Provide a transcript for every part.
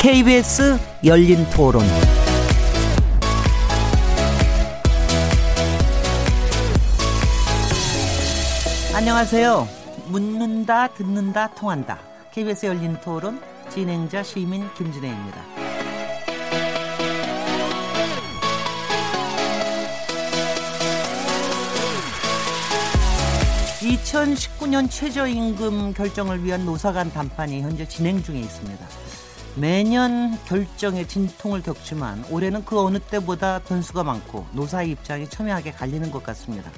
KBS 열린토론. 안녕하세요. 묻는다, 듣는다, 통한다. KBS 열린토론 진행자 시민 김진애입니다. (2019년) 최저임금 결정을 위한 노사간 담판이 현재 진행 중에 있습니다. 매년 결정에 진통을 겪지만 올해는 그 어느 때보다 변수가 많고 노사의 입장이 첨예하게 갈리는 것 같습니다.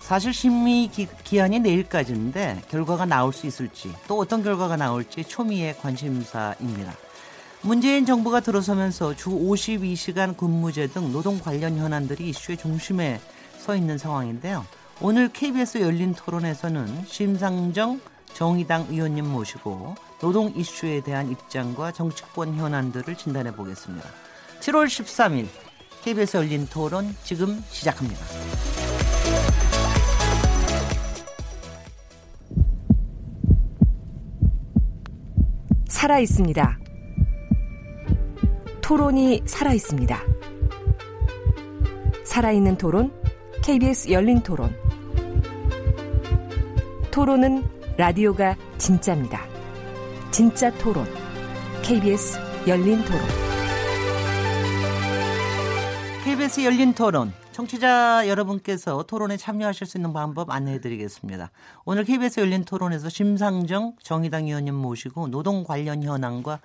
사실 심의 기한이 내일까지인데 결과가 나올 수 있을지 또 어떤 결과가 나올지 초미의 관심사입니다. 문재인 정부가 들어서면서 주 52시간 근무제 등 노동 관련 현안들이 이슈의 중심에 서 있는 상황인데요. 오늘 KBS 열린 토론에서는 심상정 정의당 의원님 모시고 노동 이슈에 대한 입장과 정치권 현안들을 진단해 보겠습니다. 7월 13일 KBS 열린 토론 지금 시작합니다. 살아 있습니다. 토론이 살아 있습니다. 살아있는 토론, KBS 열린 토론. 토론은 라디오가 진짜입니다. 진짜 토론, KBS 열린 토론. KBS 열린 토론. 청취자 여러분께서 토론에 참여하실 수 있는 방법 안내해드리겠습니다. 오늘 KBS 열린 토론에서 심상정 정의당 의원님 모시고 노동 관련 현황과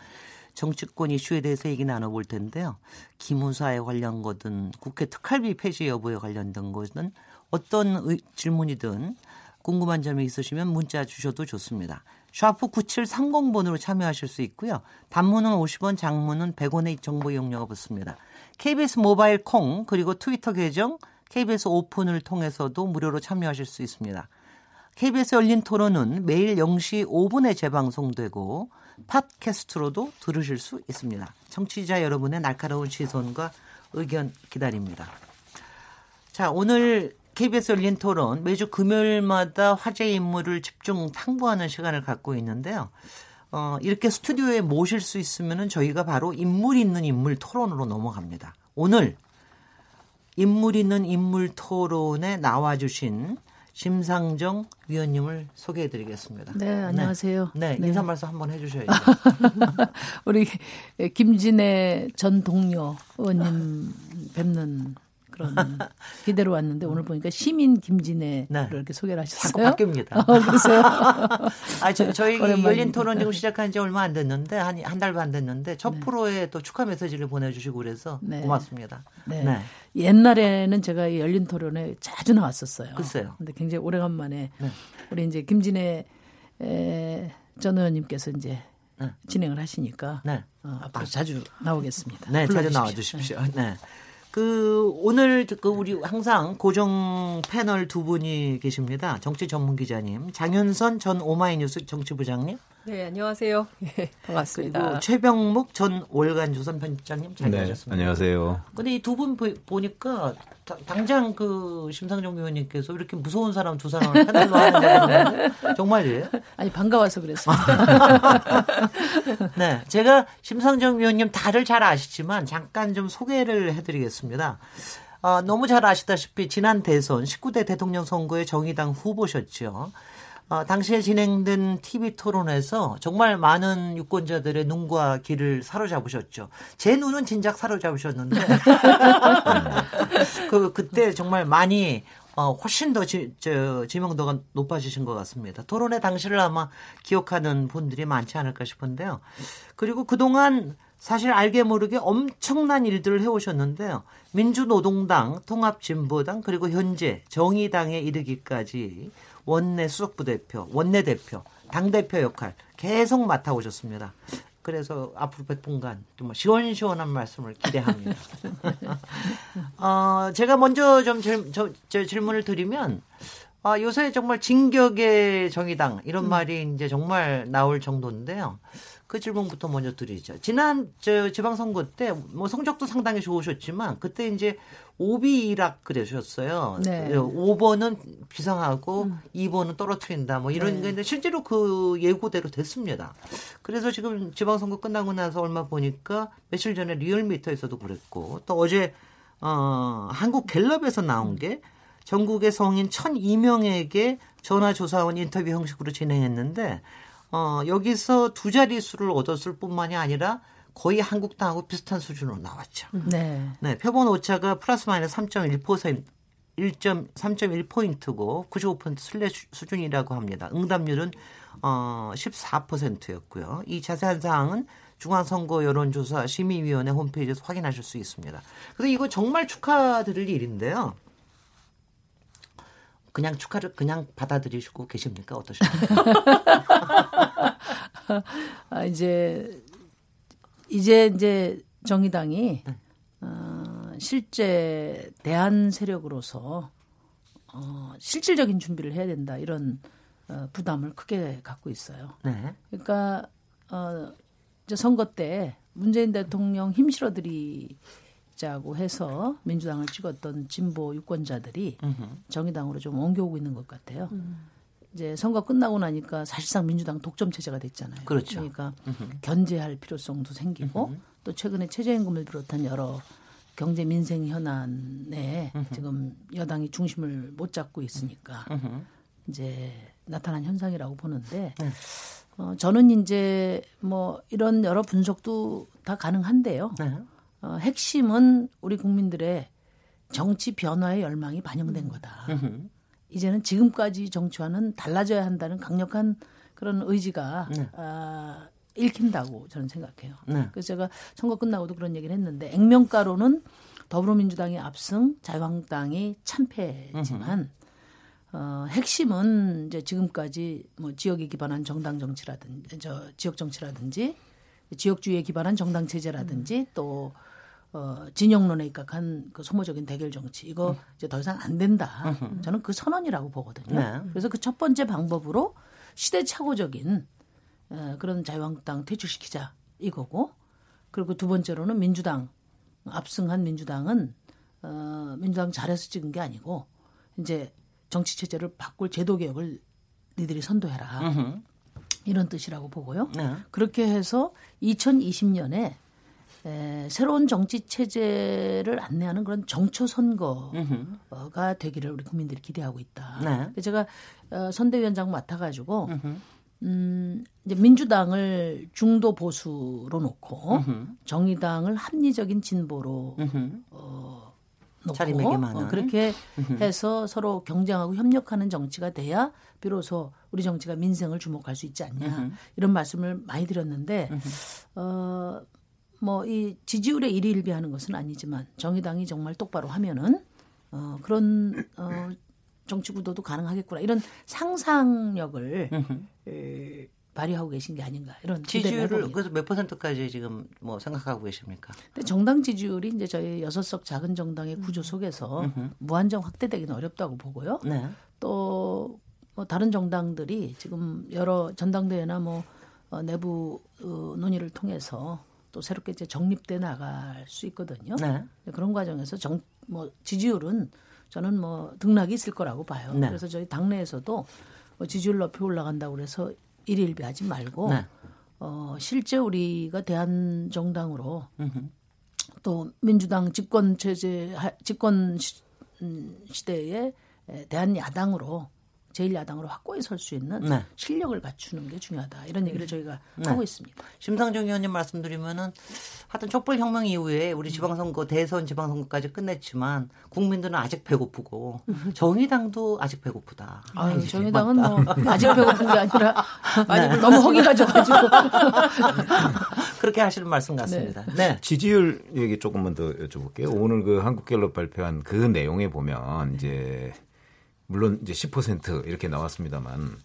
정치권 이슈에 대해서 얘기 나눠볼 텐데요. 기무사에 관련 거든 국회 특활비 폐지 여부에 관련된 거든 어떤 질문이든 궁금한 점이 있으시면 문자 주셔도 좋습니다. 샤프 9730번으로 참여하실 수 있고요. 단문은 50원, 장문은 100원의 정보 이용료가 붙습니다. KBS 모바일 콩 그리고 트위터 계정 KBS 오픈을 통해서도 무료로 참여하실 수 있습니다. KBS 열린 토론은 매일 0시 5분에 재방송되고 팟캐스트로도 들으실 수 있습니다. 청취자 여러분의 날카로운 시선과 의견 기다립니다. 자, 오늘 KBS 열린 토론 매주 금요일마다 화제의 인물을 집중 탐구하는 시간을 갖고 있는데요. 이렇게 스튜디오에 모실 수 있으면 저희가 바로 인물 있는 인물 토론으로 넘어갑니다. 오늘 인물 있는 인물 토론에 나와주신 심상정 위원님을 소개해드리겠습니다. 네, 안녕하세요. 네. 인사 말씀 한번 해주셔야죠. 우리 김진애 전 동료 의원님 뵙는 그런 기대로 왔는데 오늘 보니까 시민 김진애를 네. 이렇게 소개를 하셨어요. 자꾸 바뀝니다. 그러세요? 저희 열린 토론 지금 시작한 지 얼마 안 됐는데 한 달 반 됐는데 첫 네. 프로에 또 축하 메시지를 보내주시고 그래서 네. 고맙습니다. 네. 네. 옛날에는 제가 이 열린 토론에 자주 나왔었어요. 글쎄요. 근데 굉장히 오래간만에 네. 우리 이제 김진애 전 의원님께서 이제 네. 진행을 하시니까 네. 앞으로 자주 나오겠습니다. 네, 불러주십시오. 자주 나와주십시오. 네. 네. 오늘 우리 항상 고정 패널 두 분이 계십니다. 정치 전문 기자님, 장윤선 전 오마이뉴스 정치부장님. 네, 안녕하세요. 네, 반갑습니다. 그리고 최병묵 전 월간조선 편집장님 잘 계셨습니다. 네, 안녕하세요. 근데 이 두 분 보니까 당장 심상정 의원님께서 이렇게 무서운 사람 두 사람을 패널로 하는 거 정말이에요? 아니, 반가워서 그랬습니다. 네, 제가 심상정 의원님 다들 잘 아시지만 잠깐 좀 소개를 해드리겠습니다. 너무 잘 아시다시피 지난 대선 19대 대통령 선거에 정의당 후보셨죠. 당시에 진행된 TV 토론에서 정말 많은 유권자들의 눈과 귀를 사로잡으셨죠. 제 눈은 진작 사로잡으셨는데 그때 정말 많이 훨씬 더 지명도가 높아지신 것 같습니다. 토론의 당시를 아마 기억하는 분들이 많지 않을까 싶은데요. 그리고 그동안 사실 알게 모르게 엄청난 일들을 해오셨는데요. 민주노동당, 통합진보당 그리고 현재 정의당에 이르기까지 원내 수석부대표, 원내대표, 당대표 역할 계속 맡아오셨습니다. 그래서 앞으로 100분간 정말 시원시원한 말씀을 기대합니다. 제가 먼저 좀 질문을 드리면 요새 정말 진격의 정의당 이런 말이 이제 정말 나올 정도인데요. 그 질문부터 먼저 드리죠. 지난 지방선거 때 뭐 성적도 상당히 좋으셨지만 그때 이제 오비이락 그러셨어요. 네. 5번은 비상하고 2번은 떨어뜨린다. 뭐 이런 게 실제로 그 예고대로 됐습니다. 그래서 지금 지방선거 끝나고 나서 얼마 보니까 며칠 전에 리얼미터에서도 그랬고 또 어제 한국갤럽에서 나온 게 전국의 성인 1,002명에게 전화조사원 인터뷰 형식으로 진행했는데 여기서 두 자릿수를 얻었을 뿐만이 아니라 거의 한국당하고 비슷한 수준으로 나왔죠. 네, 표본 오차가 플러스 마이너스 3.1포인트고 95% 신뢰 수준이라고 합니다. 응답률은 14%였고요. 이 자세한 사항은 중앙선거 여론조사 심의위원회 홈페이지에서 확인하실 수 있습니다. 그래서 이거 정말 축하드릴 일인데요. 그냥 축하를 그냥 받아들이시고 계십니까? 어떠십니까? 이제 정의당이 실제 대한 세력으로서 실질적인 준비를 해야 된다 이런 부담을 크게 갖고 있어요. 네. 그러니까 이제 선거 때 문재인 대통령 힘실어들이 자고 해서 민주당을 찍었던 진보 유권자들이 정의당으로 좀 옮겨오고 있는 것 같아요. 이제 선거 끝나고 나니까 사실상 민주당 독점 체제가 됐잖아요. 그렇죠. 그러니까 견제할 필요성도 생기고 또 최근에 최저임금을 비롯한 여러 경제 민생 현안에 지금 여당이 중심을 못 잡고 있으니까 이제 나타난 현상이라고 보는데 저는 이제 뭐 이런 여러 분석도 다 가능한데요. 네. 핵심은 우리 국민들의 정치 변화의 열망이 반영된 거다. 이제는 지금까지 정치와는 달라져야 한다는 강력한 그런 의지가 읽힌다고 저는 생각해요. 네. 그래서 제가 선거 끝나고도 그런 얘기를 했는데 액면가로는 더불어민주당이 압승, 자유한국당이 참패지만 핵심은 이제 지금까지 뭐 지역에 기반한 정당 정치라든지 지역 정치라든지 지역주의에 기반한 정당 체제라든지 또 진영론에 입각한 그 소모적인 대결 정치 이거 이제 더 이상 안 된다. 저는 그 선언이라고 보거든요. 네. 그래서 그 첫 번째 방법으로 시대착오적인 그런 자유한국당 퇴출시키자 이거고 그리고 두 번째로는 민주당 압승한 민주당은 민주당 잘해서 찍은 게 아니고 이제 정치 체제를 바꿀 제도 개혁을 니들이 선도해라. 이런 뜻이라고 보고요. 네. 그렇게 해서 2020년에 새로운 정치 체제를 안내하는 그런 정초 선거가 되기를 우리 국민들이 기대하고 있다. 네. 제가 선대위원장 맡아가지고 이제 민주당을 중도 보수로 놓고 정의당을 합리적인 진보로 놓고 그렇게 해서 서로 경쟁하고 협력하는 정치가 돼야 비로소 우리 정치가 민생을 주목할 수 있지 않냐 이런 말씀을 많이 드렸는데 뭐 이 지지율에 일희일비하는 것은 아니지만 정의당이 정말 똑바로 하면은 그런 정치 구도도 가능하겠구나 이런 상상력을 발휘하고 계신 게 아닌가 이런 지지율을 그래서 몇 퍼센트까지 지금 뭐 생각하고 계십니까? 근데 정당 지지율이 이제 저희 6석 작은 정당의 구조 속에서 무한정 확대되기는 어렵다고 보고요. 네. 또 뭐 다른 정당들이 지금 여러 전당대회나 뭐 내부 논의를 통해서 또 새롭게 이제 정립돼 나갈 수 있거든요. 네. 그런 과정에서 뭐 지지율은 저는 뭐 등락이 있을 거라고 봐요. 네. 그래서 저희 당내에서도 뭐 지지율 높이 올라간다고 그래서 일일비하지 말고 네. 실제 우리가 대한 정당으로 또 민주당 집권 시대의 대한 야당으로 제1야당으로 확고히 설 수 있는 네. 실력을 갖추는 게 중요하다. 이런 얘기를 저희가 하고 있습니다. 심상정 의원님 말씀드리면은 하여튼 촛불혁명 이후에 우리 지방선거 대선 지방선거까지 끝냈지만 국민들은 아직 배고프고 정의당도 아직 배고프다. 아유, 정의당은 뭐 아직 배고픈 게 아니라 아니, 너무 허기가 져가지고 그렇게 하시는 말씀 같습니다. 네. 네. 지지율 얘기 조금만 더 여쭤볼게요. 오늘 그 한국갤럽 발표한 그 내용에 보면 이제 물론 이제 10% 이렇게 나왔습니다만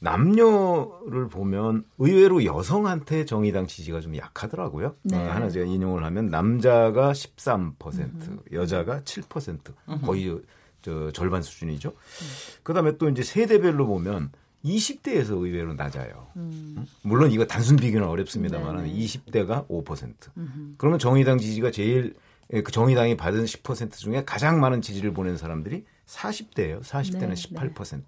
남녀를 보면 의외로 여성한테 정의당 지지가 좀 약하더라고요. 네. 하나 제가 인용을 하면 남자가 13%, 여자가 7% 거의 저 절반 수준이죠. 그다음에 또 이제 세대별로 보면 20대에서 의외로 낮아요. 물론 이거 단순 비교는 어렵습니다만 20대가 5%. 그러면 정의당 지지가 제일 그 정의당이 받은 10% 중에 가장 많은 지지를 보낸 사람들이 40대예요. 40대는 네, 18%. 네.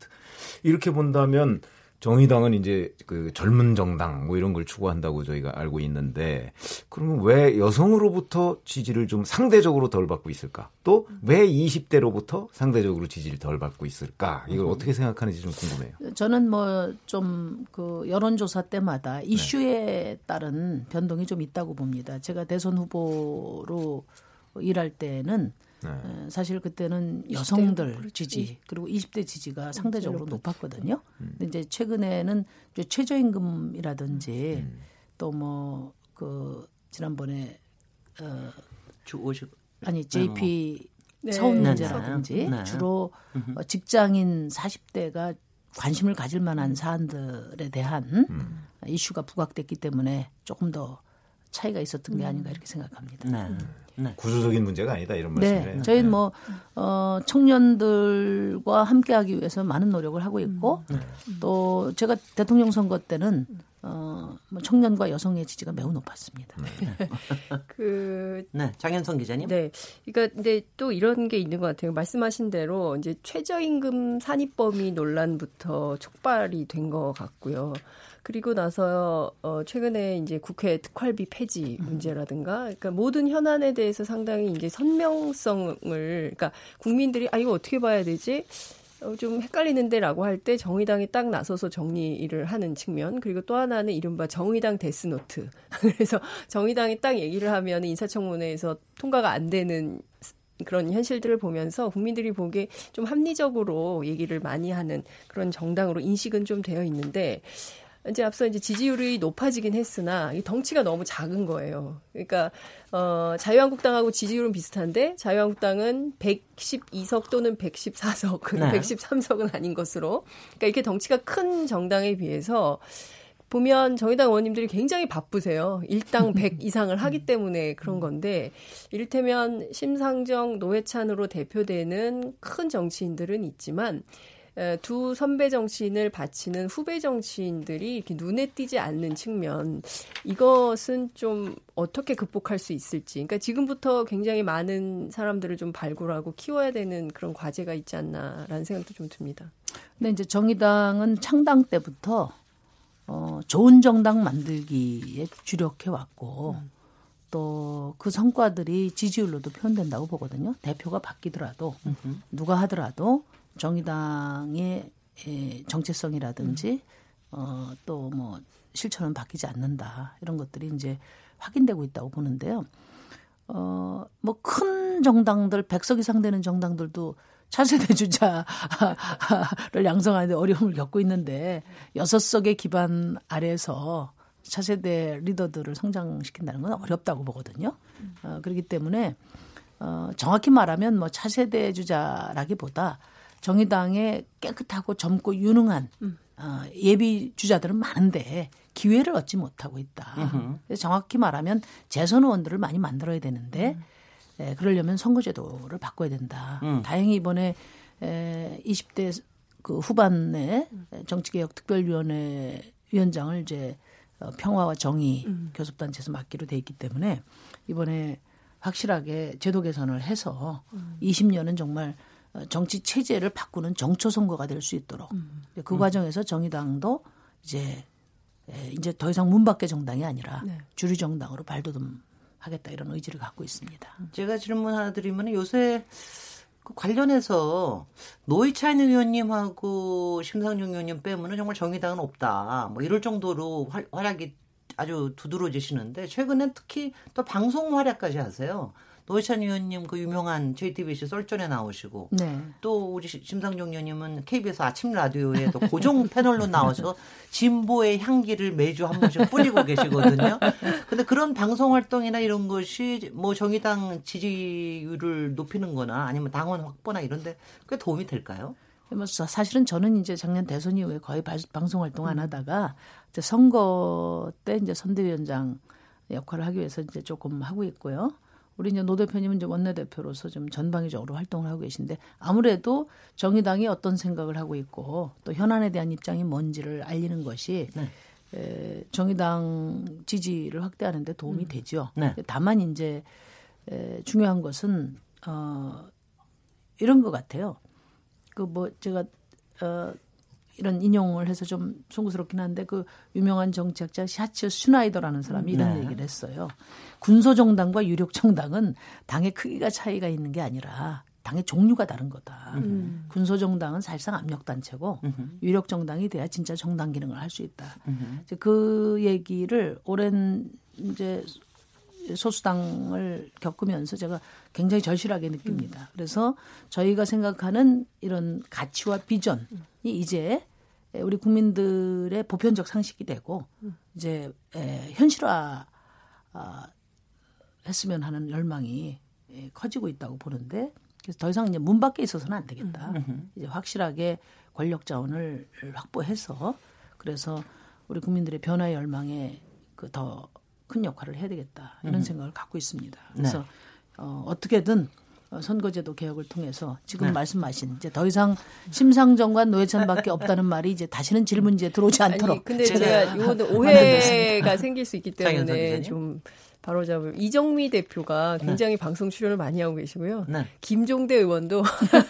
이렇게 본다면 정의당은 이제 그 젊은 정당 뭐 이런 걸 추구한다고 저희가 알고 있는데 그러면 왜 여성으로부터 지지를 좀 상대적으로 덜 받고 있을까? 또 왜 20대로부터 상대적으로 지지를 덜 받고 있을까? 이걸 어떻게 생각하는지 좀 궁금해요. 저는 뭐 좀 그 여론조사 때마다 이슈에 네. 따른 변동이 좀 있다고 봅니다. 제가 대선 후보로 일할 때는 네. 사실 그때는 여성들 지지 그리고 20대 지지가 상대적으로 높았거든요. 근데 이제 최근에는 이제 최저임금이라든지 또 뭐 그 지난번에 JP 서운 문제라든지 네. 주로 직장인 40대가 관심을 가질 만한 사안들에 대한 이슈가 부각됐기 때문에 조금 더 차이가 있었던 게 아닌가 이렇게 생각합니다. 네. 네. 구조적인 문제가 아니다 이런 말씀이에요. 네. 저희는 뭐 청년들과 함께하기 위해서 많은 노력을 하고 있고 또 제가 대통령 선거 때는 뭐 청년과 여성의 지지가 매우 높았습니다. 네, 장윤선 기자님. 네, 그러니까 근데 또 이런 게 있는 것 같아요. 말씀하신 대로 이제 최저임금 산입범위 논란부터 촉발이 된 것 같고요. 그리고 나서 최근에 이제 국회 특활비 폐지 문제라든가, 그러니까 모든 현안에 대해서 상당히 이제 선명성을, 그러니까 국민들이 아 이거 어떻게 봐야 되지? 좀 헷갈리는데라고 할 때 정의당이 딱 나서서 정리를 하는 측면 그리고 또 하나는 이른바 정의당 데스노트 그래서 정의당이 딱 얘기를 하면 인사청문회에서 통과가 안 되는 그런 현실들을 보면서 국민들이 보기에 좀 합리적으로 얘기를 많이 하는 그런 정당으로 인식은 좀 되어 있는데 이제 앞서 이제 지지율이 높아지긴 했으나 이 덩치가 너무 작은 거예요. 그러니까 자유한국당하고 지지율은 비슷한데 자유한국당은 112석 또는 114석, 네. 113석은 아닌 것으로. 그러니까 이렇게 덩치가 큰 정당에 비해서 보면 정의당 의원님들이 굉장히 바쁘세요. 일당 100 이상을 하기 때문에 그런 건데 이를테면 심상정, 노회찬으로 대표되는 큰 정치인들은 있지만 두 선배 정치인을 바치는 후배 정치인들이 이렇게 눈에 띄지 않는 측면, 이것은 좀 어떻게 극복할 수 있을지. 그러니까 지금부터 굉장히 많은 사람들을 좀 발굴하고 키워야 되는 그런 과제가 있지 않나라는 생각도 좀 듭니다. 근데 이제 정의당은 창당 때부터 좋은 정당 만들기에 주력해 왔고 또 그 성과들이 지지율로도 표현된다고 보거든요. 대표가 바뀌더라도 누가 하더라도. 정의당의 정체성이라든지 또 뭐 실천은 바뀌지 않는다 이런 것들이 이제 확인되고 있다고 보는데요. 뭐 큰 정당들 100석 이상 되는 정당들도 차세대 주자를 양성하는데 어려움을 겪고 있는데 6석의 기반 아래에서 차세대 리더들을 성장시킨다는 건 어렵다고 보거든요. 그렇기 때문에 정확히 말하면 뭐 차세대 주자라기보다 정의당에 깨끗하고 젊고 유능한 예비 주자들은 많은데 기회를 얻지 못하고 있다. 그래서 정확히 말하면 재선 의원들을 많이 만들어야 되는데 그러려면 선거제도를 바꿔야 된다. 다행히 이번에 20대 그 후반에 정치개혁특별위원회 위원장을 이제 평화와 정의 교섭단체에서 맡기로 돼 있기 때문에 이번에 확실하게 제도 개선을 해서 20년은 정말 정치 체제를 바꾸는 정초 선거가 될 수 있도록 그 과정에서 정의당도 이제 더 이상 문 밖의 정당이 아니라 네. 주류 정당으로 발돋움하겠다 이런 의지를 갖고 있습니다. 제가 질문 하나 드리면 요새 그 관련해서 노회찬 의원님하고 심상정 의원님 빼면은 정말 정의당은 없다. 뭐 이럴 정도로 활약이 아주 두드러지시는데 최근엔 특히 또 방송 활약까지 하세요. 노회찬 의원님 그 유명한 JTBC 썰전에 나오시고 네. 또 우리 심상정 의원님은 KBS 아침 라디오에 또 고정 패널로 나와서 진보의 향기를 매주 한 번씩 뿌리고 계시거든요. 그런데 그런 방송 활동이나 이런 것이 뭐 정의당 지지율을 높이는 거나 아니면 당원 확보나 이런 데 꽤 도움이 될까요? 사실은 저는 이제 작년 대선 이후에 거의 방송 활동 안 하다가 이제 선거 때 이제 선대위원장 역할을 하기 위해서 이제 조금 하고 있고요. 우리 이제 노 대표님은 이제 원내대표로서 좀 전방위적으로 활동을 하고 계신데 아무래도 정의당이 어떤 생각을 하고 있고 또 현안에 대한 입장이 뭔지를 알리는 것이 네. 정의당 지지를 확대하는 데 도움이 되죠. 네. 다만 이제 중요한 것은 이런 것 같아요. 그 뭐 제가 이런 인용을 해서 좀 송구스럽긴 한데 그 유명한 정치학자 샤츠 슈나이더라는 사람이 이런 네. 얘기를 했어요. 군소정당과 유력정당은 당의 크기가 차이가 있는 게 아니라 당의 종류가 다른 거다. 군소정당은 사실상 압력단체고 유력정당이 돼야 진짜 정당 기능을 할 수 있다. 이제 그 얘기를 오랜 이제 소수당을 겪으면서 제가 굉장히 절실하게 느낍니다. 그래서 저희가 생각하는 이런 가치와 비전이 이제 우리 국민들의 보편적 상식이 되고 이제 현실화 했으면 하는 열망이 커지고 있다고 보는데 그래서 더 이상 이제 문 밖에 있어서는 안 되겠다. 이제 확실하게 권력 자원을 확보해서 그래서 우리 국민들의 변화의 열망에 그 더 큰 역할을 해야 되겠다 이런 생각을 갖고 있습니다. 그래서 네. 어떻게든 선거제도 개혁을 통해서 지금 네. 말씀하신 이제 더 이상 심상정과 노회찬밖에 없다는 말이 이제 다시는 질문지에 들어오지 않도록. 아니, 근데 제가 이거는 오해가 생길 수 있기 때문에 좀 바로잡을 이정미 대표가 굉장히 네. 방송 출연을 많이 하고 계시고요. 네. 김종대 의원도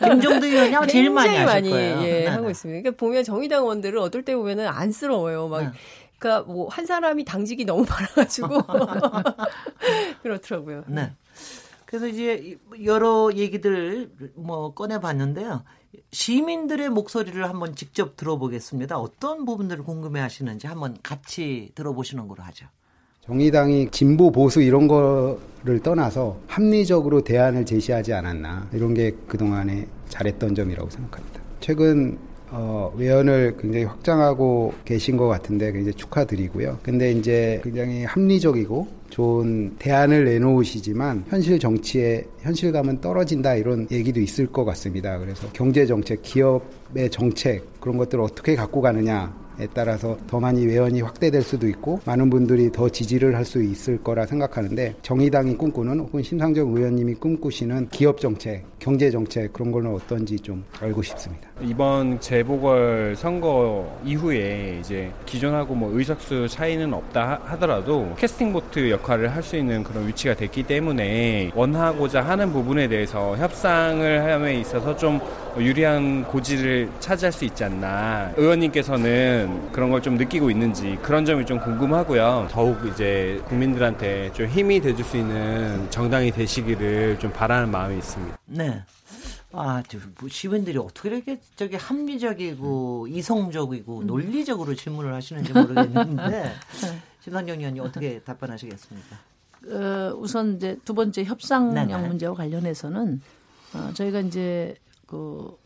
김종대 의원이 제일 많이 거예요. 예, 네. 하고 있습니다. 그러니까 보면 정의당 의원들을 어떨 때 보면은 안쓰러워요. 막. 네. 그러니까 뭐 한 사람이 당직이 너무 많아가지고 그렇더라고요. 네. 그래서 이제 여러 얘기들 뭐 꺼내봤는데요. 시민들의 목소리를 한번 직접 들어보겠습니다. 어떤 부분들을 궁금해하시는지 한번 같이 들어보시는 걸로 하죠. 정의당이 진보 보수 이런 거를 떠나서 합리적으로 대안을 제시하지 않았나 이런 게 그동안에 잘했던 점이라고 생각합니다. 최근 외연을 굉장히 확장하고 계신 것 같은데 굉장히 축하드리고요. 근데 이제 굉장히 합리적이고 좋은 대안을 내놓으시지만 현실 정치의 현실감은 떨어진다 이런 얘기도 있을 것 같습니다. 그래서 경제 정책, 기업의 정책 그런 것들을 어떻게 갖고 가느냐에 따라서 더 많이 외연이 확대될 수도 있고 많은 분들이 더 지지를 할 수 있을 거라 생각하는데 정의당이 꿈꾸는 혹은 심상정 의원님이 꿈꾸시는 기업 정책, 경제 정책 그런 거는 어떤지 좀 알고 싶습니다. 이번 재보궐 선거 이후에 이제 기존하고 뭐 의석수 차이는 없다 하더라도 캐스팅보트 역할을 할 수 있는 그런 위치가 됐기 때문에 원하고자 하는 부분에 대해서 협상을 함에 있어서 좀 유리한 고지를 차지할 수 있지 않나. 의원님께서는 그런 걸 좀 느끼고 있는지 그런 점이 좀 궁금하고요. 더욱 이제 국민들한테 좀 힘이 돼줄 수 있는 정당이 되시기를 좀 바라는 마음이 있습니다. 네. 아, 시민들이 어떻게 이렇게 저기 합리적이고 이성적이고 논리적으로 질문을 하시는지 모르겠는데 심상정 의원님 어떻게 답변하시겠습니까? 우선 이제 두 번째 협상력 네네. 문제와 관련해서는 저희가 이제 그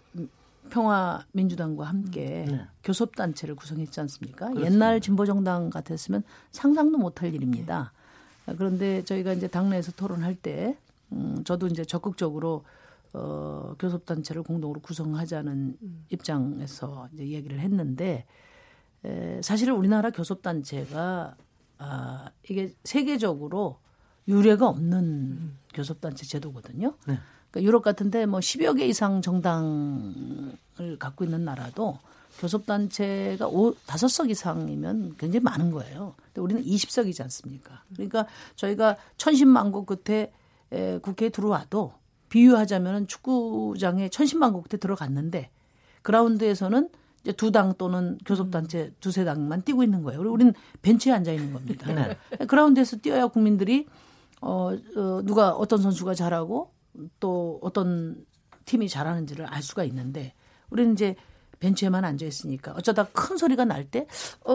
평화 민주당과 함께 네. 교섭단체를 구성했지 않습니까? 그렇습니다. 옛날 진보정당 같았으면 상상도 못할 일입니다. 네. 그런데 저희가 이제 당내에서 토론할 때 저도 이제 적극적으로 교섭단체를 공동으로 구성하자는 입장에서 이제 이야기를 했는데 사실은 우리나라 교섭단체가 이게 세계적으로 유례가 없는 교섭단체 제도거든요. 네. 그러니까 유럽 같은데 뭐 10여 개 이상 정당을 갖고 있는 나라도 교섭단체가 5석 이상이면 굉장히 많은 거예요. 근데 우리는 20석이지 않습니까? 그러니까 저희가 천신만고 끝에 국회에 들어와도 비유하자면 축구장에 천신만고 때 들어갔는데 그라운드에서는 이제 두 당 또는 교섭단체 두세 당만 뛰고 있는 거예요. 우리는 벤치에 앉아 있는 겁니다. 네. 그라운드에서 뛰어야 국민들이 누가 어떤 선수가 잘하고 또 어떤 팀이 잘하는지를 알 수가 있는데 우리는 이제 벤치에만 앉아 있으니까 어쩌다 큰 소리가 날 때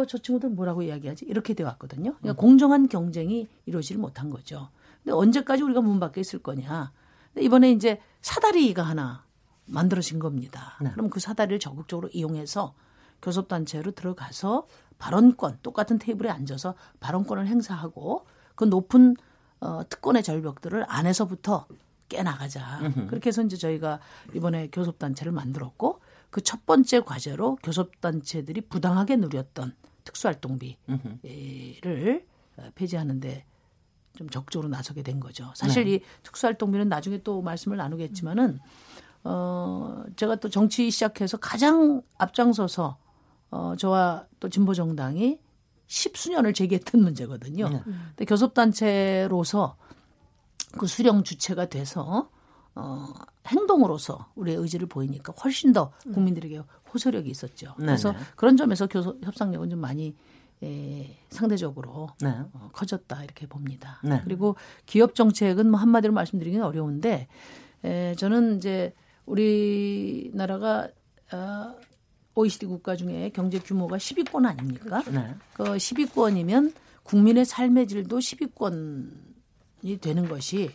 저 친구들 뭐라고 이야기하지? 이렇게 되어 왔거든요. 그러니까 공정한 경쟁이 이루어지지 못한 거죠. 근데 언제까지 우리가 문 밖에 있을 거냐? 이번에 이제 사다리가 하나 만들어진 겁니다. 네. 그럼 그 사다리를 적극적으로 이용해서 교섭단체로 들어가서 발언권, 똑같은 테이블에 앉아서 발언권을 행사하고 그 높은 특권의 절벽들을 안에서부터 깨나가자. 그렇게 해서 이제 저희가 이번에 교섭단체를 만들었고 그 첫 번째 과제로 교섭단체들이 부당하게 누렸던 특수활동비를 폐지하는 데 좀 적극적으로 나서게 된 거죠. 사실 네. 이 특수활동비는 나중에 또 말씀을 나누겠지만은 제가 또 정치 시작해서 가장 앞장서서 저와 또 진보정당이 십수년을 제기했던 문제거든요. 네. 근데 교섭단체로서 그 수령 주체가 돼서 행동으로서 우리의 의지를 보이니까 훨씬 더 국민들에게 호소력이 있었죠. 네네. 그래서 그런 점에서 협상력은 좀 많이 상대적으로 네. 커졌다 이렇게 봅니다. 네. 그리고 기업 정책은 뭐 한마디로 말씀드리기는 어려운데 저는 이제 우리나라가 OECD 국가 중에 경제 규모가 10위권 아닙니까? 네. 그 10위권이면 국민의 삶의 질도 10위권이 되는 것이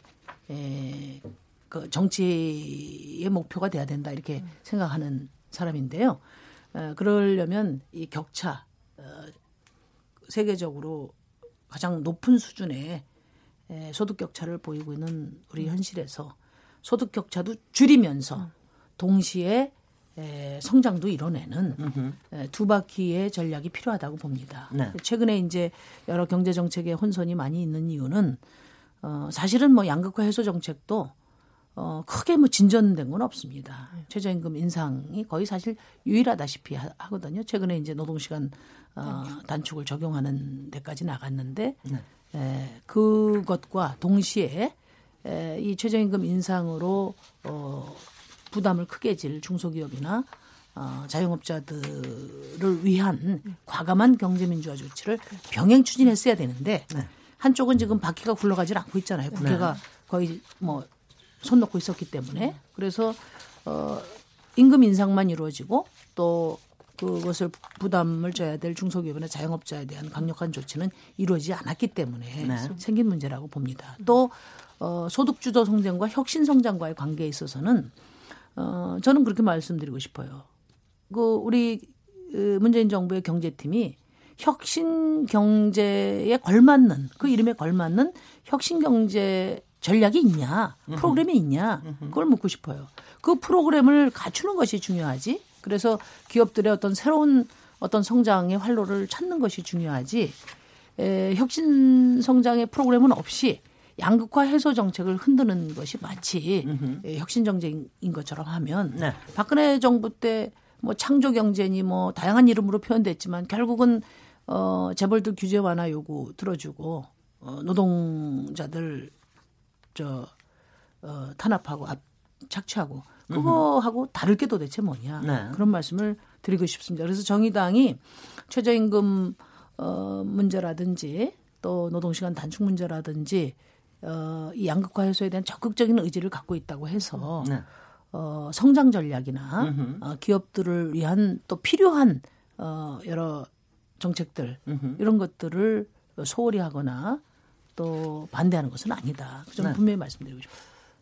그 정치의 목표가 돼야 된다 이렇게 생각하는 사람인데요. 그러려면 이 격차 세계적으로 가장 높은 수준의 소득 격차를 보이고 있는 우리 현실에서 소득 격차도 줄이면서 동시에 성장도 이뤄내는 두 바퀴의 전략이 필요하다고 봅니다. 네. 최근에 이제 여러 경제 정책의 혼선이 많이 있는 이유는 사실은 뭐 양극화 해소 정책도 크게 뭐 진전된 건 없습니다. 최저임금 인상이 거의 사실 유일하다시피 하거든요. 최근에 이제 노동시간 단축을 적용하는 데까지 나갔는데 네. 그것과 동시에 이 최저임금 인상으로 부담을 크게 질 중소기업이나 자영업자들을 위한 과감한 경제민주화 조치를 병행 추진했어야 되는데 네. 한쪽은 지금 바퀴가 굴러가질 않고 있잖아요. 국회가 네. 거의 뭐 손 놓고 있었기 때문에 그래서 임금 인상만 이루어지고 또 그것을 부담을 져야 될 중소기업이나 자영업자에 대한 강력한 조치는 이루어지지 않았기 때문에 네. 생긴 문제라고 봅니다. 또 소득주도 성장과 혁신성장과의 관계에 있어서는 저는 그렇게 말씀드리고 싶어요. 그 우리 문재인 정부의 경제팀이 혁신 경제에 걸맞는 그 이름에 걸맞는 혁신 경제 전략이 있냐, 프로그램이 있냐 그걸 묻고 싶어요. 그 프로그램을 갖추는 것이 중요하지. 그래서 기업들의 어떤 새로운 어떤 성장의 활로를 찾는 것이 중요하지. 혁신 성장의 프로그램은 없이 양극화 해소 정책을 흔드는 것이 마치 혁신 정책인 것처럼 하면 네. 박근혜 정부 때 뭐 창조 경제니 뭐 다양한 이름으로 표현됐지만 결국은 재벌들 규제 완화 요구 들어주고 노동자들 탄압하고 착취하고 그거하고 다를 게 도대체 뭐냐 네. 그런 말씀을 드리고 싶습니다. 그래서 정의당이 최저임금 문제라든지 또 노동시간 단축 문제라든지 이 양극화 해소에 대한 적극적인 의지를 갖고 있다고 해서 네. 성장 전략이나 기업들을 위한 또 필요한 여러 정책들 이런 것들을 소홀히 하거나 또 반대하는 것은 아니다. 그 점은 네. 분명히 말씀드리고 싶어요.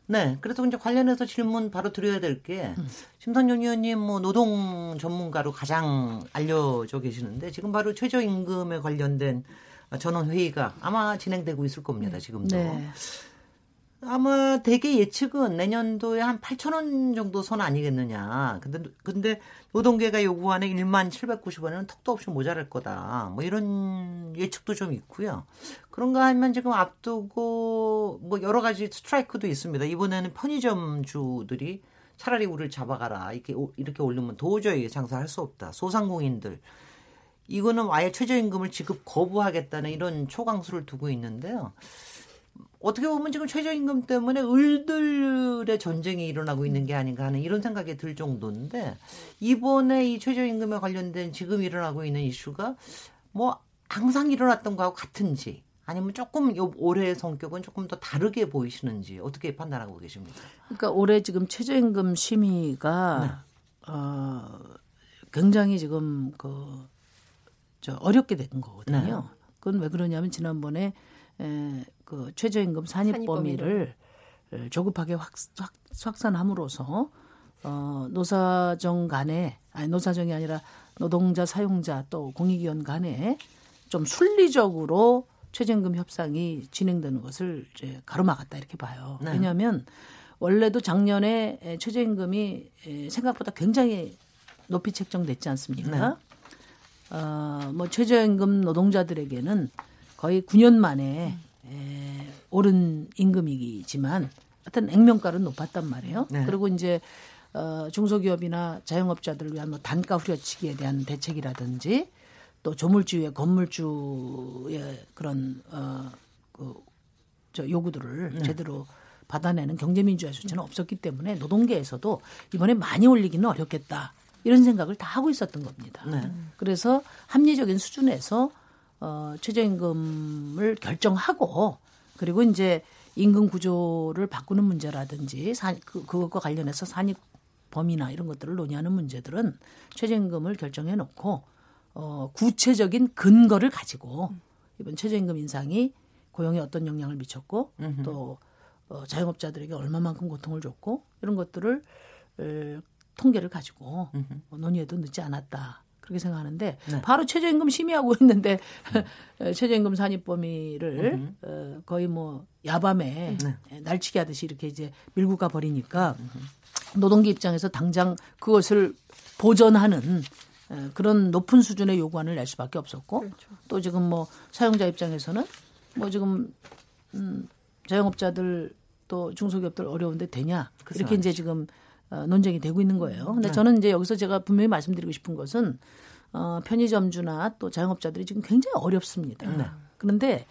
네. 그래서 이제 관련해서 질문 바로 드려야 될 게 심상정 의원님 뭐 노동 전문가로 가장 알려져 계시는데 지금 바로 최저임금에 관련된 전원회의가 아마 진행되고 있을 겁니다. 지금도. 네. 아마 대개 예측은 내년도에 한 8,000원 정도 선 아니겠느냐. 근데 노동계가 요구하는 1만 790원은 턱도 없이 모자랄 거다. 뭐 이런 예측도 좀 있고요. 그런가 하면 지금 앞두고 뭐 여러 가지 스트라이크도 있습니다. 이번에는 편의점 주들이 차라리 우리를 잡아가라. 이렇게 올리면 도저히 장사할 수 없다. 소상공인들. 이거는 아예 최저임금을 지급 거부하겠다는 이런 초강수를 두고 있는데요. 어떻게 보면 지금 최저임금 때문에 을들의 전쟁이 일어나고 있는 게 아닌가 하는 이런 생각이 들 정도인데 이번에 이 최저임금에 관련된 지금 일어나고 있는 이슈가 뭐 항상 일어났던 거하고 같은지 아니면 조금 올해의 성격은 조금 더 다르게 보이시는지 어떻게 판단하고 계십니까? 그러니까 올해 지금 최저임금 심의가 네. 굉장히 지금 어렵게 된 거거든요. 네. 그건 왜 그러냐면 지난번에 그 최저임금 산입 범위를 조급하게 확산함으로써 노사정 간에 아니 노사정이 아니라 노동자 사용자 또 공익위원 간에 좀 순리적으로 최저임금 협상이 진행되는 것을 이제 가로막았다 이렇게 봐요. 네. 왜냐하면 원래도 작년에 최저임금이 생각보다 굉장히 높이 책정됐지 않습니까? 네. 최저임금 노동자들에게는 거의 9년 만에 오른 임금이지만 하여튼 액면가는 높았단 말이에요. 네. 그리고 이제 중소기업이나 자영업자들을 위한 뭐 단가 후려치기에 대한 대책이라든지 또 조물주의 건물주의 그런 그 요구들을 네. 제대로 받아내는 경제민주화 조치는 없었기 때문에 노동계에서도 이번에 많이 올리기는 어렵겠다 이런 생각을 다 하고 있었던 겁니다. 네. 그래서 합리적인 수준에서 최저임금을 결정하고 그리고 이제 임금 구조를 바꾸는 문제라든지 그것과 관련해서 산입 범위나 이런 것들을 논의하는 문제들은 최저임금을 결정해 놓고 구체적인 근거를 가지고 이번 최저임금 인상이 고용에 어떤 영향을 미쳤고 또 자영업자들에게 얼마만큼 고통을 줬고 이런 것들을 통계를 가지고 논의해도 늦지 않았다. 그렇게 생각하는데 네. 바로 최저임금 심의하고 있는데 최저임금 산입 범위를 거의 뭐 야밤에 날치기 하듯이 이렇게 이제 밀고 가버리니까 노동계 입장에서 당장 그것을 보전하는 그런 높은 수준의 요구안을 낼 수밖에 없었고 그렇죠. 또 지금 뭐 사용자 입장에서는 뭐 지금 자영업자들 또 중소기업들 어려운데 되냐 이렇게 이제 지금 논쟁이 되고 있는 거예요. 근데 네. 저는 이제 여기서 제가 분명히 말씀드리고 싶은 것은 편의점주나 또 자영업자들이 지금 굉장히 어렵습니다. 네. 그런데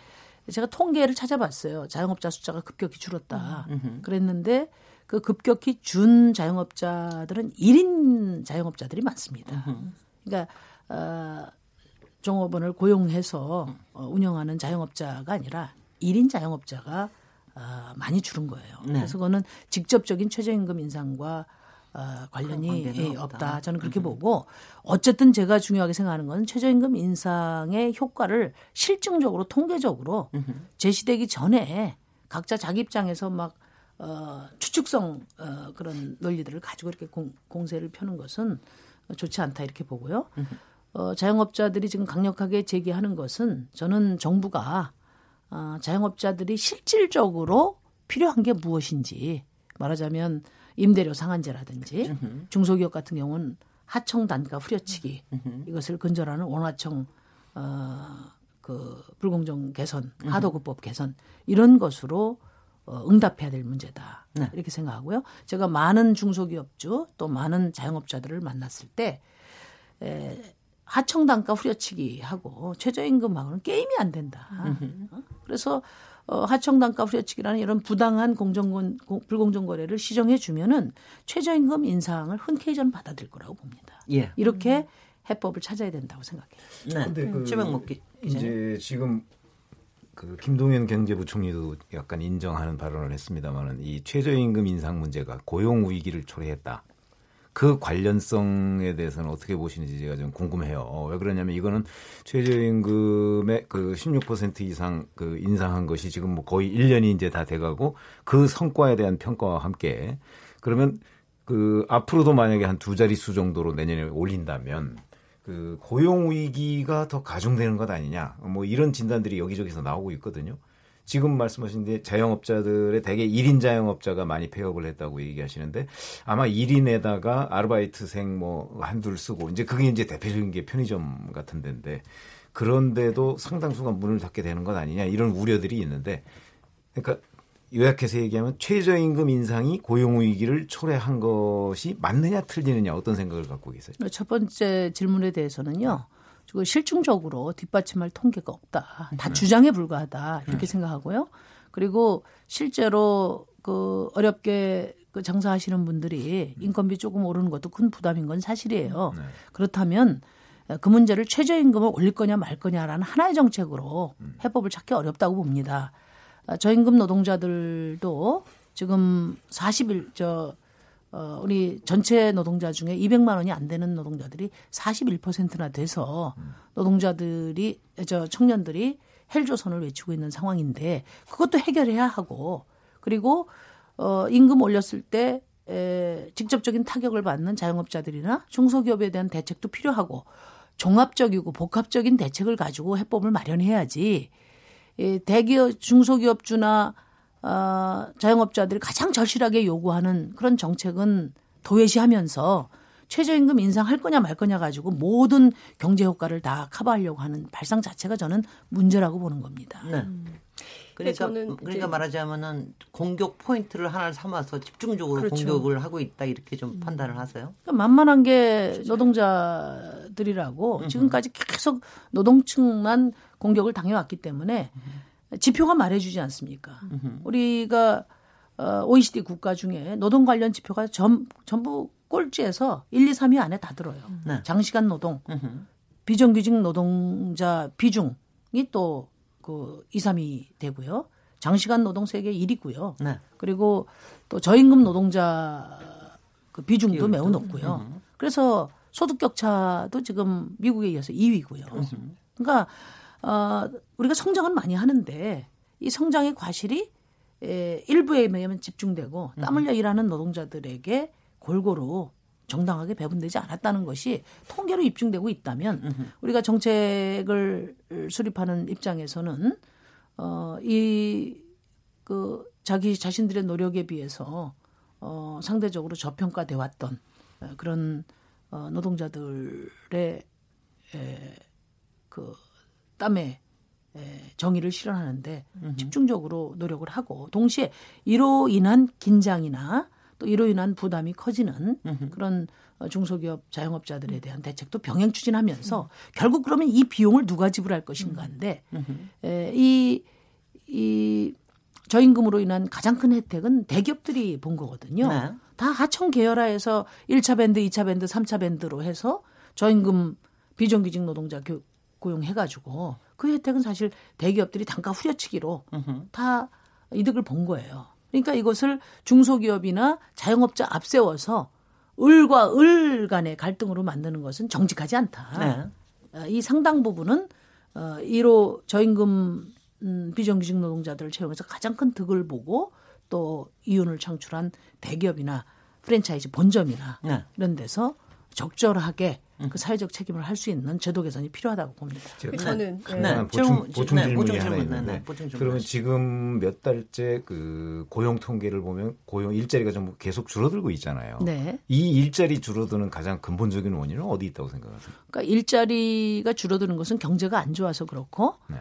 제가 통계를 찾아봤어요. 자영업자 숫자가 급격히 줄었다. 그랬는데 그 급격히 준 자영업자들은 1인 자영업자들이 많습니다. 그러니까 종업원을 고용해서 운영하는 자영업자가 아니라 1인 자영업자가 많이 줄은 거예요. 네. 그래서 그거는 직접적인 최저임금 인상과 관련이 없다. 저는 그렇게 보고 어쨌든 제가 중요하게 생각하는 건 최저임금 인상의 효과를 실증적으로 통계적으로 제시되기 전에 각자 자기 입장에서 막 추측성 그런 논리들을 가지고 이렇게 공세를 펴는 것은 좋지 않다 이렇게 보고요. 자영업자들이 지금 강력하게 제기하는 것은 저는 정부가 자영업자들이 실질적으로 필요한 게 무엇인지 말하자면 임대료 상한제라든지 중소기업 같은 경우는 하청 단가 후려치기 이것을 근절하는 원화청 그 불공정 개선 하도급법 개선 이런 것으로 응답해야 될 문제다 네. 이렇게 생각하고요. 제가 많은 중소기업주 또 많은 자영업자들을 만났을 때 하청 단가 후려치기하고 최저임금하고는 게임이 안 된다. 그래서 하청 단가 후려치기라는 이런 부당한 불공정 거래를 시정해 주면은 최저임금 인상을 흔쾌히 저는 받아들일 거라고 봅니다. 예. 이렇게 해법을 찾아야 된다고 생각해요. 네. 최병묵 기자 이제 지금 그 김동연 경제부총리도 약간 인정하는 발언을 했습니다만은 이 최저임금 인상 문제가 고용 위기를 초래했다. 그 관련성에 대해서는 어떻게 보시는지 제가 좀 궁금해요. 왜 그러냐면 이거는 최저임금의 그 16% 이상 그 인상한 것이 지금 뭐 거의 1년이 이제 다 돼가고 그 성과에 대한 평가와 함께 그러면 그 앞으로도 만약에 한 두 자릿수 정도로 내년에 올린다면 그 고용 위기가 더 가중되는 것 아니냐 뭐 이런 진단들이 여기저기서 나오고 있거든요. 지금 말씀하신 데 자영업자들의 대개 1인 자영업자가 많이 폐업을 했다고 얘기하시는데 아마 1인에다가 아르바이트생 뭐 한둘 쓰고 이제 그게 이제 대표적인 게 편의점 같은 데인데 그런데도 상당수가 문을 닫게 되는 것 아니냐 이런 우려들이 있는데 그러니까 요약해서 얘기하면 최저임금 인상이 고용 위기를 초래한 것이 맞느냐 틀리느냐 어떤 생각을 갖고 계세요? 첫 번째 질문에 대해서는요. 실증적으로 뒷받침할 통계가 없다. 다 주장에 불과하다. 이렇게 생각하고요. 그리고 실제로 그 어렵게 그 장사하시는 분들이 인건비 조금 오르는 것도 큰 부담인 건 사실이에요. 네. 그렇다면 그 문제를 최저임금을 올릴 거냐 말 거냐라는 하나의 정책으로 해법을 찾기 어렵다고 봅니다. 저임금 노동자들도 지금 40일 우리 전체 노동자 중에 200만 원이 안 되는 노동자들이 41%나 돼서 노동자들이 청년들이 헬조선을 외치고 있는 상황인데 그것도 해결해야 하고 그리고 임금 올렸을 때 직접적인 타격을 받는 자영업자들이나 중소기업에 대한 대책도 필요하고 종합적이고 복합적인 대책을 가지고 해법을 마련해야지 대기업 중소기업주나 자영업자들이 가장 절실하게 요구하는 그런 정책은 도외시하면서 최저임금 인상할 거냐 말 거냐 가지고 모든 경제 효과를 다 커버하려고 하는 발상 자체가 저는 문제라고 보는 겁니다. 네. 그러니까 말하자면은 공격 포인트를 하나를 삼아서 집중적으로 그렇죠. 공격을 하고 있다 이렇게 좀 판단을 하세요. 그러니까 만만한 게 진짜. 노동자들이라고 지금까지 계속 노동층만 공격을 당해왔기 때문에 지표가 말해주지 않습니까? 우리가 OECD 국가 중에 노동 관련 지표가 전부 꼴찌에서 1, 2, 3위 안에 다 들어요. 네. 장시간 노동, 비정규직 노동자 비중이 또 그 2, 3위 되고요. 장시간 노동 세계 1위고요. 네. 그리고 또 저임금 노동자 그 비중도 매우 높고요. 그래서 소득 격차도 지금 미국에 이어서 2위고요. 그러니까 우리가 성장은 많이 하는데 이 성장의 과실이 일부에 의하면 집중되고 땀 흘려 일하는 노동자들에게 골고루 정당하게 배분되지 않았다는 것이 통계로 입증되고 있다면 우리가 정책을 수립하는 입장에서는 자기 자신들의 노력에 비해서 상대적으로 저평가돼 왔던 그런 노동자들의 그 땀에 정의를 실현하는데 집중적으로 노력을 하고 동시에 이로 인한 긴장이나 또 이로 인한 부담이 커지는 그런 중소기업 자영업자들에 대한 대책도 병행 추진하면서 결국 그러면 이 비용을 누가 지불할 것인가인데 이 저임금으로 인한 가장 큰 혜택은 대기업들이 본 거거든요. 네. 다 하청 계열화해서 1차 밴드, 2차 밴드, 3차 밴드로 해서 저임금 비정규직 노동자 고용해가지고 그 혜택은 사실 대기업들이 단가 후려치기로 다 이득을 본 거예요. 그러니까 이것을 중소기업이나 자영업자 앞세워서 을과 을 간의 갈등으로 만드는 것은 정직하지 않다. 네. 이 상당 부분은 이로 저임금 비정규직 노동자들을 채용해서 가장 큰 득을 보고 또 이윤을 창출한 대기업이나 프랜차이즈 본점이나 네. 이런 데서 적절하게 그 사회적 책임을 할 수 있는 제도 개선이 필요하다고 봅니다. 저는 보충 질문이 하나 있는데 그러면 지금 몇 달째 그 고용 통계를 보면 고용 일자리가 좀 계속 줄어들고 있잖아요. 네. 이 일자리 줄어드는 가장 근본적인 원인은 어디 있다고 생각하세요? 그러니까 일자리가 줄어드는 것은 경제가 안 좋아서 그렇고 네.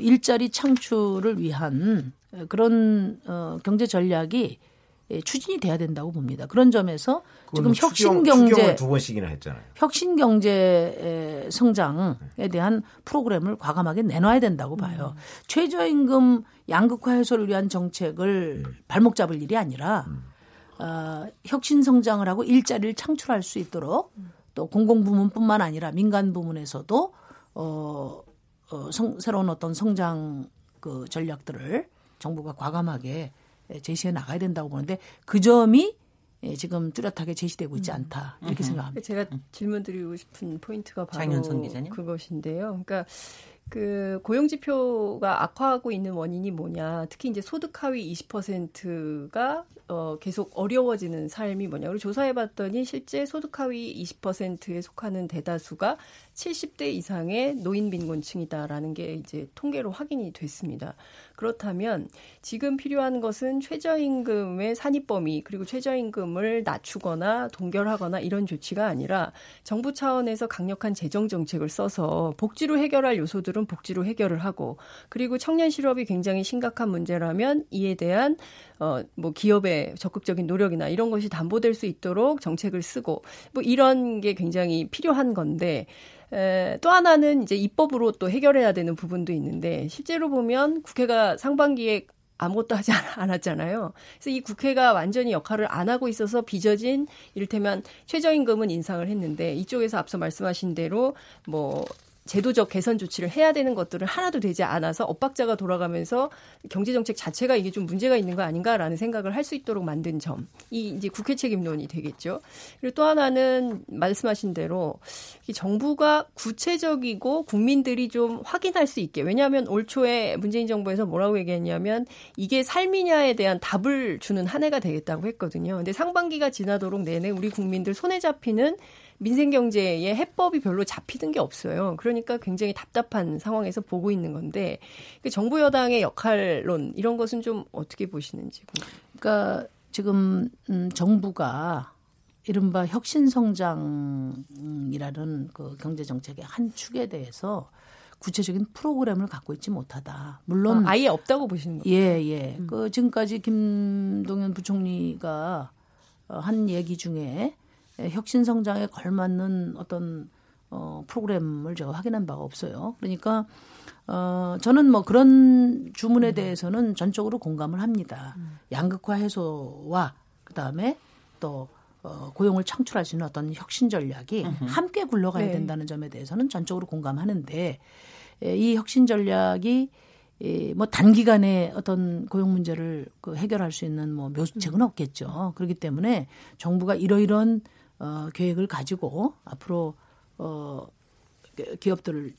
일자리 창출을 위한 그런 경제 전략이 추진이 돼야 된다고 봅니다. 그런 점에서 지금 혁신경제 두 번씩이나 했잖아요. 혁신경제 성장에 대한 프로그램을 과감하게 내놔야 된다고 봐요. 최저임금 양극화 해소를 위한 정책을 발목 잡을 일이 아니라 혁신 성장을 하고 일자리를 창출할 수 있도록 또 공공부문뿐만 아니라 민간 부문에서도 새로운 어떤 성장 그 전략들을 정부가 과감하게 제시해 나가야 된다고 보는데 그 점이 지금 뚜렷하게 제시되고 있지 않다 이렇게 생각합니다. 제가 질문드리고 싶은 포인트가 바로 장윤선 기자님? 그것인데요. 그러니까 그 고용지표가 악화하고 있는 원인이 뭐냐? 특히 이제 소득 하위 20%가 계속 어려워지는 삶이 뭐냐? 그리고 조사해봤더니 실제 소득 하위 20%에 속하는 대다수가 70대 이상의 노인 빈곤층이다라는 게 이제 통계로 확인이 됐습니다. 그렇다면 지금 필요한 것은 최저임금의 산입 범위 그리고 최저임금을 낮추거나 동결하거나 이런 조치가 아니라 정부 차원에서 강력한 재정 정책을 써서 복지로 해결할 요소들은 복지로 해결을 하고 그리고 청년 실업이 굉장히 심각한 문제라면 이에 대한 기업의 적극적인 노력이나 이런 것이 담보될 수 있도록 정책을 쓰고 이런 게 굉장히 필요한 건데 또 하나는 이제 입법으로 또 해결해야 되는 부분도 있는데 실제로 보면 국회가 상반기에 아무것도 하지 않았잖아요. 그래서 이 국회가 완전히 역할을 안 하고 있어서 빚어진 이를테면 최저임금은 인상을 했는데 이쪽에서 앞서 말씀하신 대로 제도적 개선 조치를 해야 되는 것들은 하나도 되지 않아서 엇박자가 돌아가면서 경제정책 자체가 이게 좀 문제가 있는 거 아닌가라는 생각을 할 수 있도록 만든 점이 이제 국회 책임론이 되겠죠. 그리고 또 하나는 말씀하신 대로 정부가 구체적이고 국민들이 좀 확인할 수 있게 왜냐하면 올 초에 문재인 정부에서 뭐라고 얘기했냐면 이게 삶이냐에 대한 답을 주는 한 해가 되겠다고 했거든요. 근데 상반기가 지나도록 내내 우리 국민들 손에 잡히는 민생경제의 해법이 별로 잡히는 게 없어요. 그러니까 굉장히 답답한 상황에서 보고 있는 건데 정부 여당의 역할론 이런 것은 좀 어떻게 보시는지. 그러니까 지금 정부가 이른바 혁신성장이라는 그 경제정책의 한 축에 대해서 구체적인 프로그램을 갖고 있지 못하다. 물론 아예 없다고 보시는 거죠. 예, 예. 그 지금까지 김동연 부총리가 한 얘기 중에 혁신 성장에 걸맞는 어떤 프로그램을 제가 확인한 바가 없어요. 그러니까 저는 뭐 그런 주문에 대해서는 전적으로 공감을 합니다. 양극화 해소와 그다음에 또 고용을 창출할 수 있는 어떤 혁신 전략이 함께 굴러가야 네. 된다는 점에 대해서는 전적으로 공감하는데 이 혁신 전략이 뭐 단기간에 어떤 고용 문제를 해결할 수 있는 뭐 묘수책은 없겠죠. 그렇기 때문에 정부가 이러이러한 계획을 가지고 앞으로 기업들을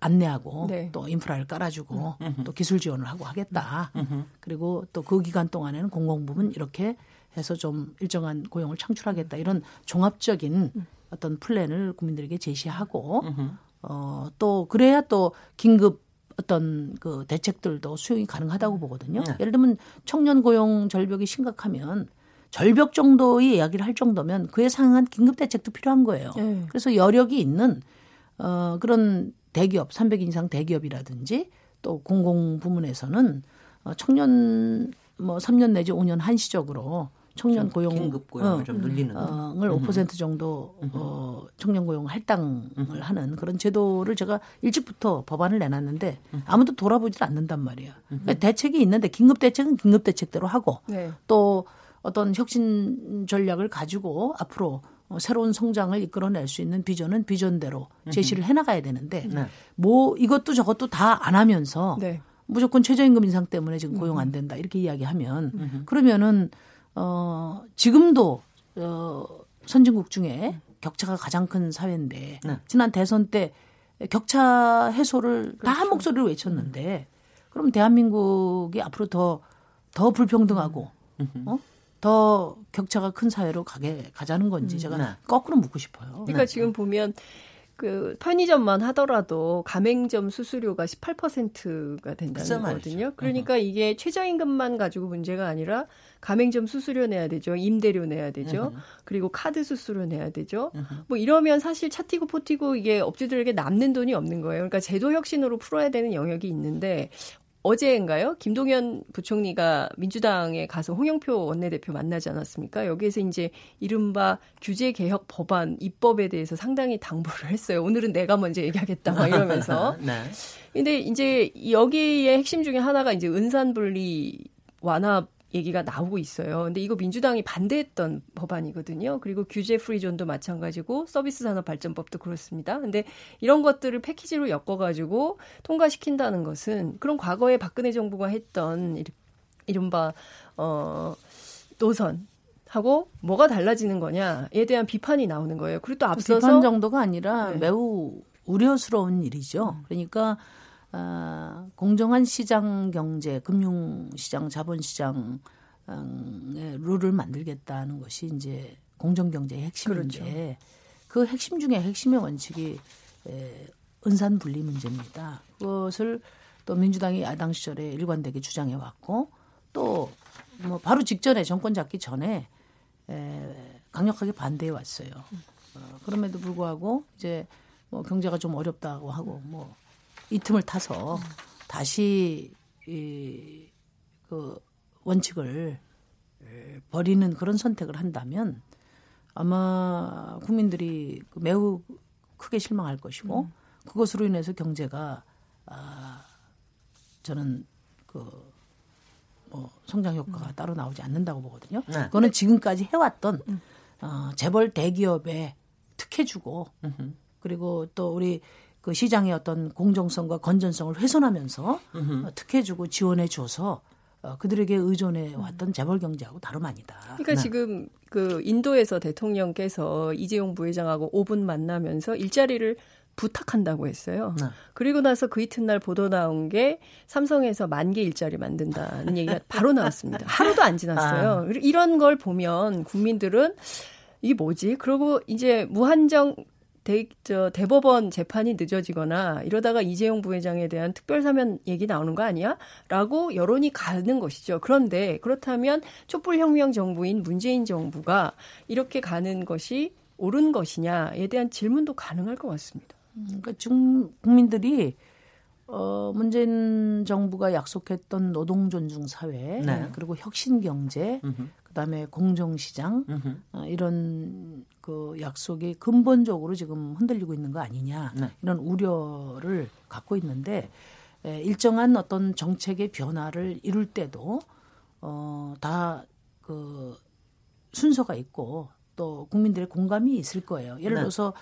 안내하고 네. 또 인프라를 깔아주고 또 기술 지원을 하고 하겠다. 그리고 또 그 기간 동안에는 공공부문 이렇게 해서 좀 일정한 고용을 창출하겠다. 이런 종합적인 어떤 플랜을 국민들에게 제시하고 또 그래야 또 긴급 어떤 그 대책들도 수용이 가능하다고 보거든요. 예를 들면 청년 고용 절벽이 심각하면 절벽 정도의 이야기를 할 정도면 그에 상응한 긴급 대책도 필요한 거예요. 그래서 여력이 있는 그런 대기업 300인 이상 대기업이라든지 또 공공 부문에서는 청년 뭐 3년 내지 5년 한시적으로 청년 고용 긴급 고용을 좀 늘리는 5% 정도 청년 고용 할당을 하는 그런 제도를 제가 일찍부터 법안을 내놨는데 아무도 돌아보질 않는단 말이에요. 그러니까 대책이 있는데 긴급 대책은 긴급 대책대로 하고 네. 또 어떤 혁신 전략을 가지고 앞으로 새로운 성장을 이끌어낼 수 있는 비전은 비전대로 제시를 해나가야 되는데 네. 뭐 이것도 저것도 다 안 하면서 네. 무조건 최저임금 인상 때문에 지금 고용 안 된다 이렇게 이야기하면 그러면은 지금도 선진국 중에 격차가 가장 큰 사회인데 네. 지난 대선 때 격차 해소를 그렇죠. 다 한 목소리로 외쳤는데 그럼 대한민국이 앞으로 더 불평등하고 더 격차가 큰 사회로 가자는 건지 제가 네. 거꾸로 묻고 싶어요. 그러니까 네. 지금 보면 그 편의점만 하더라도 가맹점 수수료가 18%가 된다는 거거든요. 그러니까 이게 최저임금만 가지고 문제가 아니라 가맹점 수수료 내야 되죠. 임대료 내야 되죠. 그리고 카드 수수료 내야 되죠. 뭐 이러면 사실 차티고 포티고 이게 업주들에게 남는 돈이 없는 거예요. 그러니까 제도 혁신으로 풀어야 되는 영역이 있는데 어제인가요? 김동연 부총리가 민주당에 가서 홍영표 원내대표 만나지 않았습니까? 여기에서 이제 이른바 규제개혁 법안 입법에 대해서 상당히 당부를 했어요. 오늘은 내가 먼저 얘기하겠다 막 이러면서. 네. 근데 이제 여기의 핵심 중에 하나가 이제 은산분리 완화 얘기가 나오고 있어요. 근데 이거 민주당이 반대했던 법안이거든요. 그리고 규제 프리존도 마찬가지고 서비스 산업 발전법도 그렇습니다. 근데 이런 것들을 패키지로 엮어가지고 통과시킨다는 것은 그런 과거에 박근혜 정부가 했던 이른바 노선. 하고 뭐가 달라지는 거냐에 대한 비판이 나오는 거예요. 그리고 또 앞서서 비판 정도가 아니라 네. 매우 우려스러운 일이죠. 그러니까 공정한 시장 경제, 금융시장, 자본시장의 룰을 만들겠다는 것이 이제 공정경제의 핵심인데 그렇죠. 그 핵심 중에 핵심의 원칙이 은산분리 문제입니다. 그것을 또 민주당이 야당 시절에 일관되게 주장해 왔고 또 뭐 바로 직전에 정권 잡기 전에 강력하게 반대해 왔어요. 그럼에도 불구하고 이제 뭐 경제가 좀 어렵다고 하고 뭐 이 틈을 타서 다시 그 원칙을 버리는 그런 선택을 한다면 아마 국민들이 매우 크게 실망할 것이고 그것으로 인해서 경제가 저는 그 뭐 성장 효과가 따로 나오지 않는다고 보거든요. 네. 그거는 지금까지 해왔던 재벌 대기업에 특혜 주고 그리고 또 우리 그 시장의 어떤 공정성과 건전성을 훼손하면서 특혜주고 지원해줘서 그들에게 의존해 왔던 재벌 경제하고 다름 아니다. 그러니까 네. 지금 그 인도에서 대통령께서 이재용 부회장하고 5분 만나면서 일자리를 부탁한다고 했어요. 네. 그리고 나서 그 이튿날 보도 나온 게 삼성에서 10,000개 일자리 만든다는 얘기가 바로 나왔습니다. 하루도 안 지났어요. 이런 걸 보면 국민들은 이게 뭐지? 그리고 이제 무한정 대법원 재판이 늦어지거나 이러다가 이재용 부회장에 대한 특별사면 얘기 나오는 거 아니야? 라고 여론이 가는 것이죠. 그런데 그렇다면 촛불혁명 정부인 문재인 정부가 이렇게 가는 것이 옳은 것이냐에 대한 질문도 가능할 것 같습니다. 그러니까 지금 국민들이 문재인 정부가 약속했던 노동 존중 사회, 네. 그리고 혁신 경제, 그다음에 공정 시장 이런 그 약속이 근본적으로 지금 흔들리고 있는 거 아니냐 네. 이런 우려를 갖고 있는데 일정한 어떤 정책의 변화를 이룰 때도 다 그 순서가 있고 또 국민들의 공감이 있을 거예요. 예를 들어서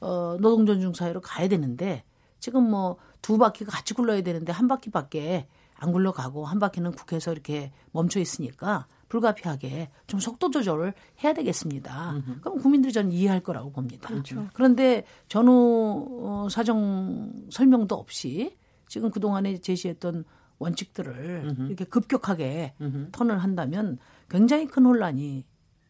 네. 노동 존중 사회로 가야 되는데 지금 뭐 두 바퀴가 같이 굴러야 되는데 한 바퀴밖에 안 굴러가고 한 바퀴는 국회에서 이렇게 멈춰 있으니까 불가피하게 좀 속도 조절을 해야 되겠습니다. 그럼 국민들이 저는 이해할 거라고 봅니다. 그렇죠. 그런데 전후 사정 설명도 없이 지금 그동안에 제시했던 원칙들을 이렇게 급격하게 턴을 한다면 굉장히 큰 혼란이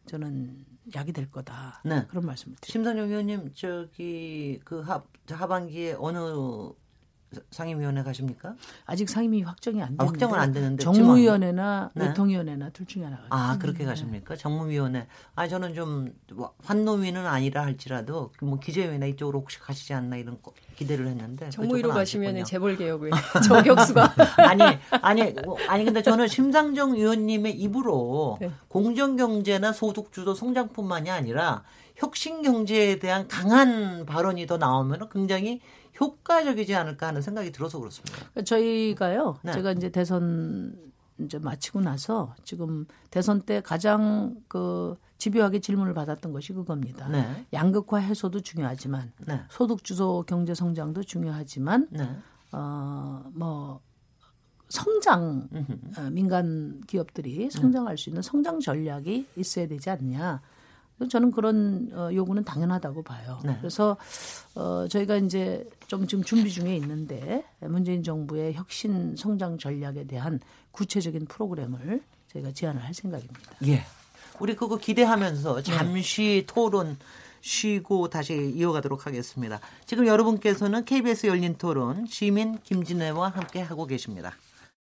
저는 약이 될 거다. 네. 그런 말씀을 드립니다. 심상정 의원님, 저기 그 하반기에 어느 상임위원회 가십니까? 아직 상임위 확정이 안 됐는데. 확정은 안 되는데. 정무위원회나 네. 외통위원회나 둘 중에 하나. 아, 그렇게 가십니까? 정무위원회. 아니, 저는 좀 환노위는 아니라 할지라도 뭐 기재위나 이쪽으로 혹시 가시지 않나 이런 거 기대를 했는데. 정무위로 가시면 재벌 개혁을 저격수가. 아니 근데 저는 심상정 의원님의 입으로 네. 공정경제나 소득주도 성장뿐만이 아니라 혁신경제에 대한 강한 발언이 더 나오면 굉장히 효과적이지 않을까 하는 생각이 들어서 그렇습니다. 저희가요. 네. 제가 이제 대선 이제 마치고 나서 지금 대선 때 가장 그 집요하게 질문을 받았던 것이 그겁니다. 네. 양극화 해소도 중요하지만 네. 소득 주도 경제 성장도 중요하지만 네. 뭐 성장 민간 기업들이 성장할 수 있는 성장 전략이 있어야 되지 않냐. 저는 그런 요구는 당연하다고 봐요. 네. 그래서 저희가 이제 좀 지금 준비 중에 있는데 문재인 정부의 혁신 성장 전략에 대한 구체적인 프로그램을 저희가 제안을 할 생각입니다. 예, 우리 그거 기대하면서 잠시 토론 쉬고 다시 이어가도록 하겠습니다. 지금 여러분께서는 KBS 열린 토론 시민 김진애와 함께 하고 계십니다.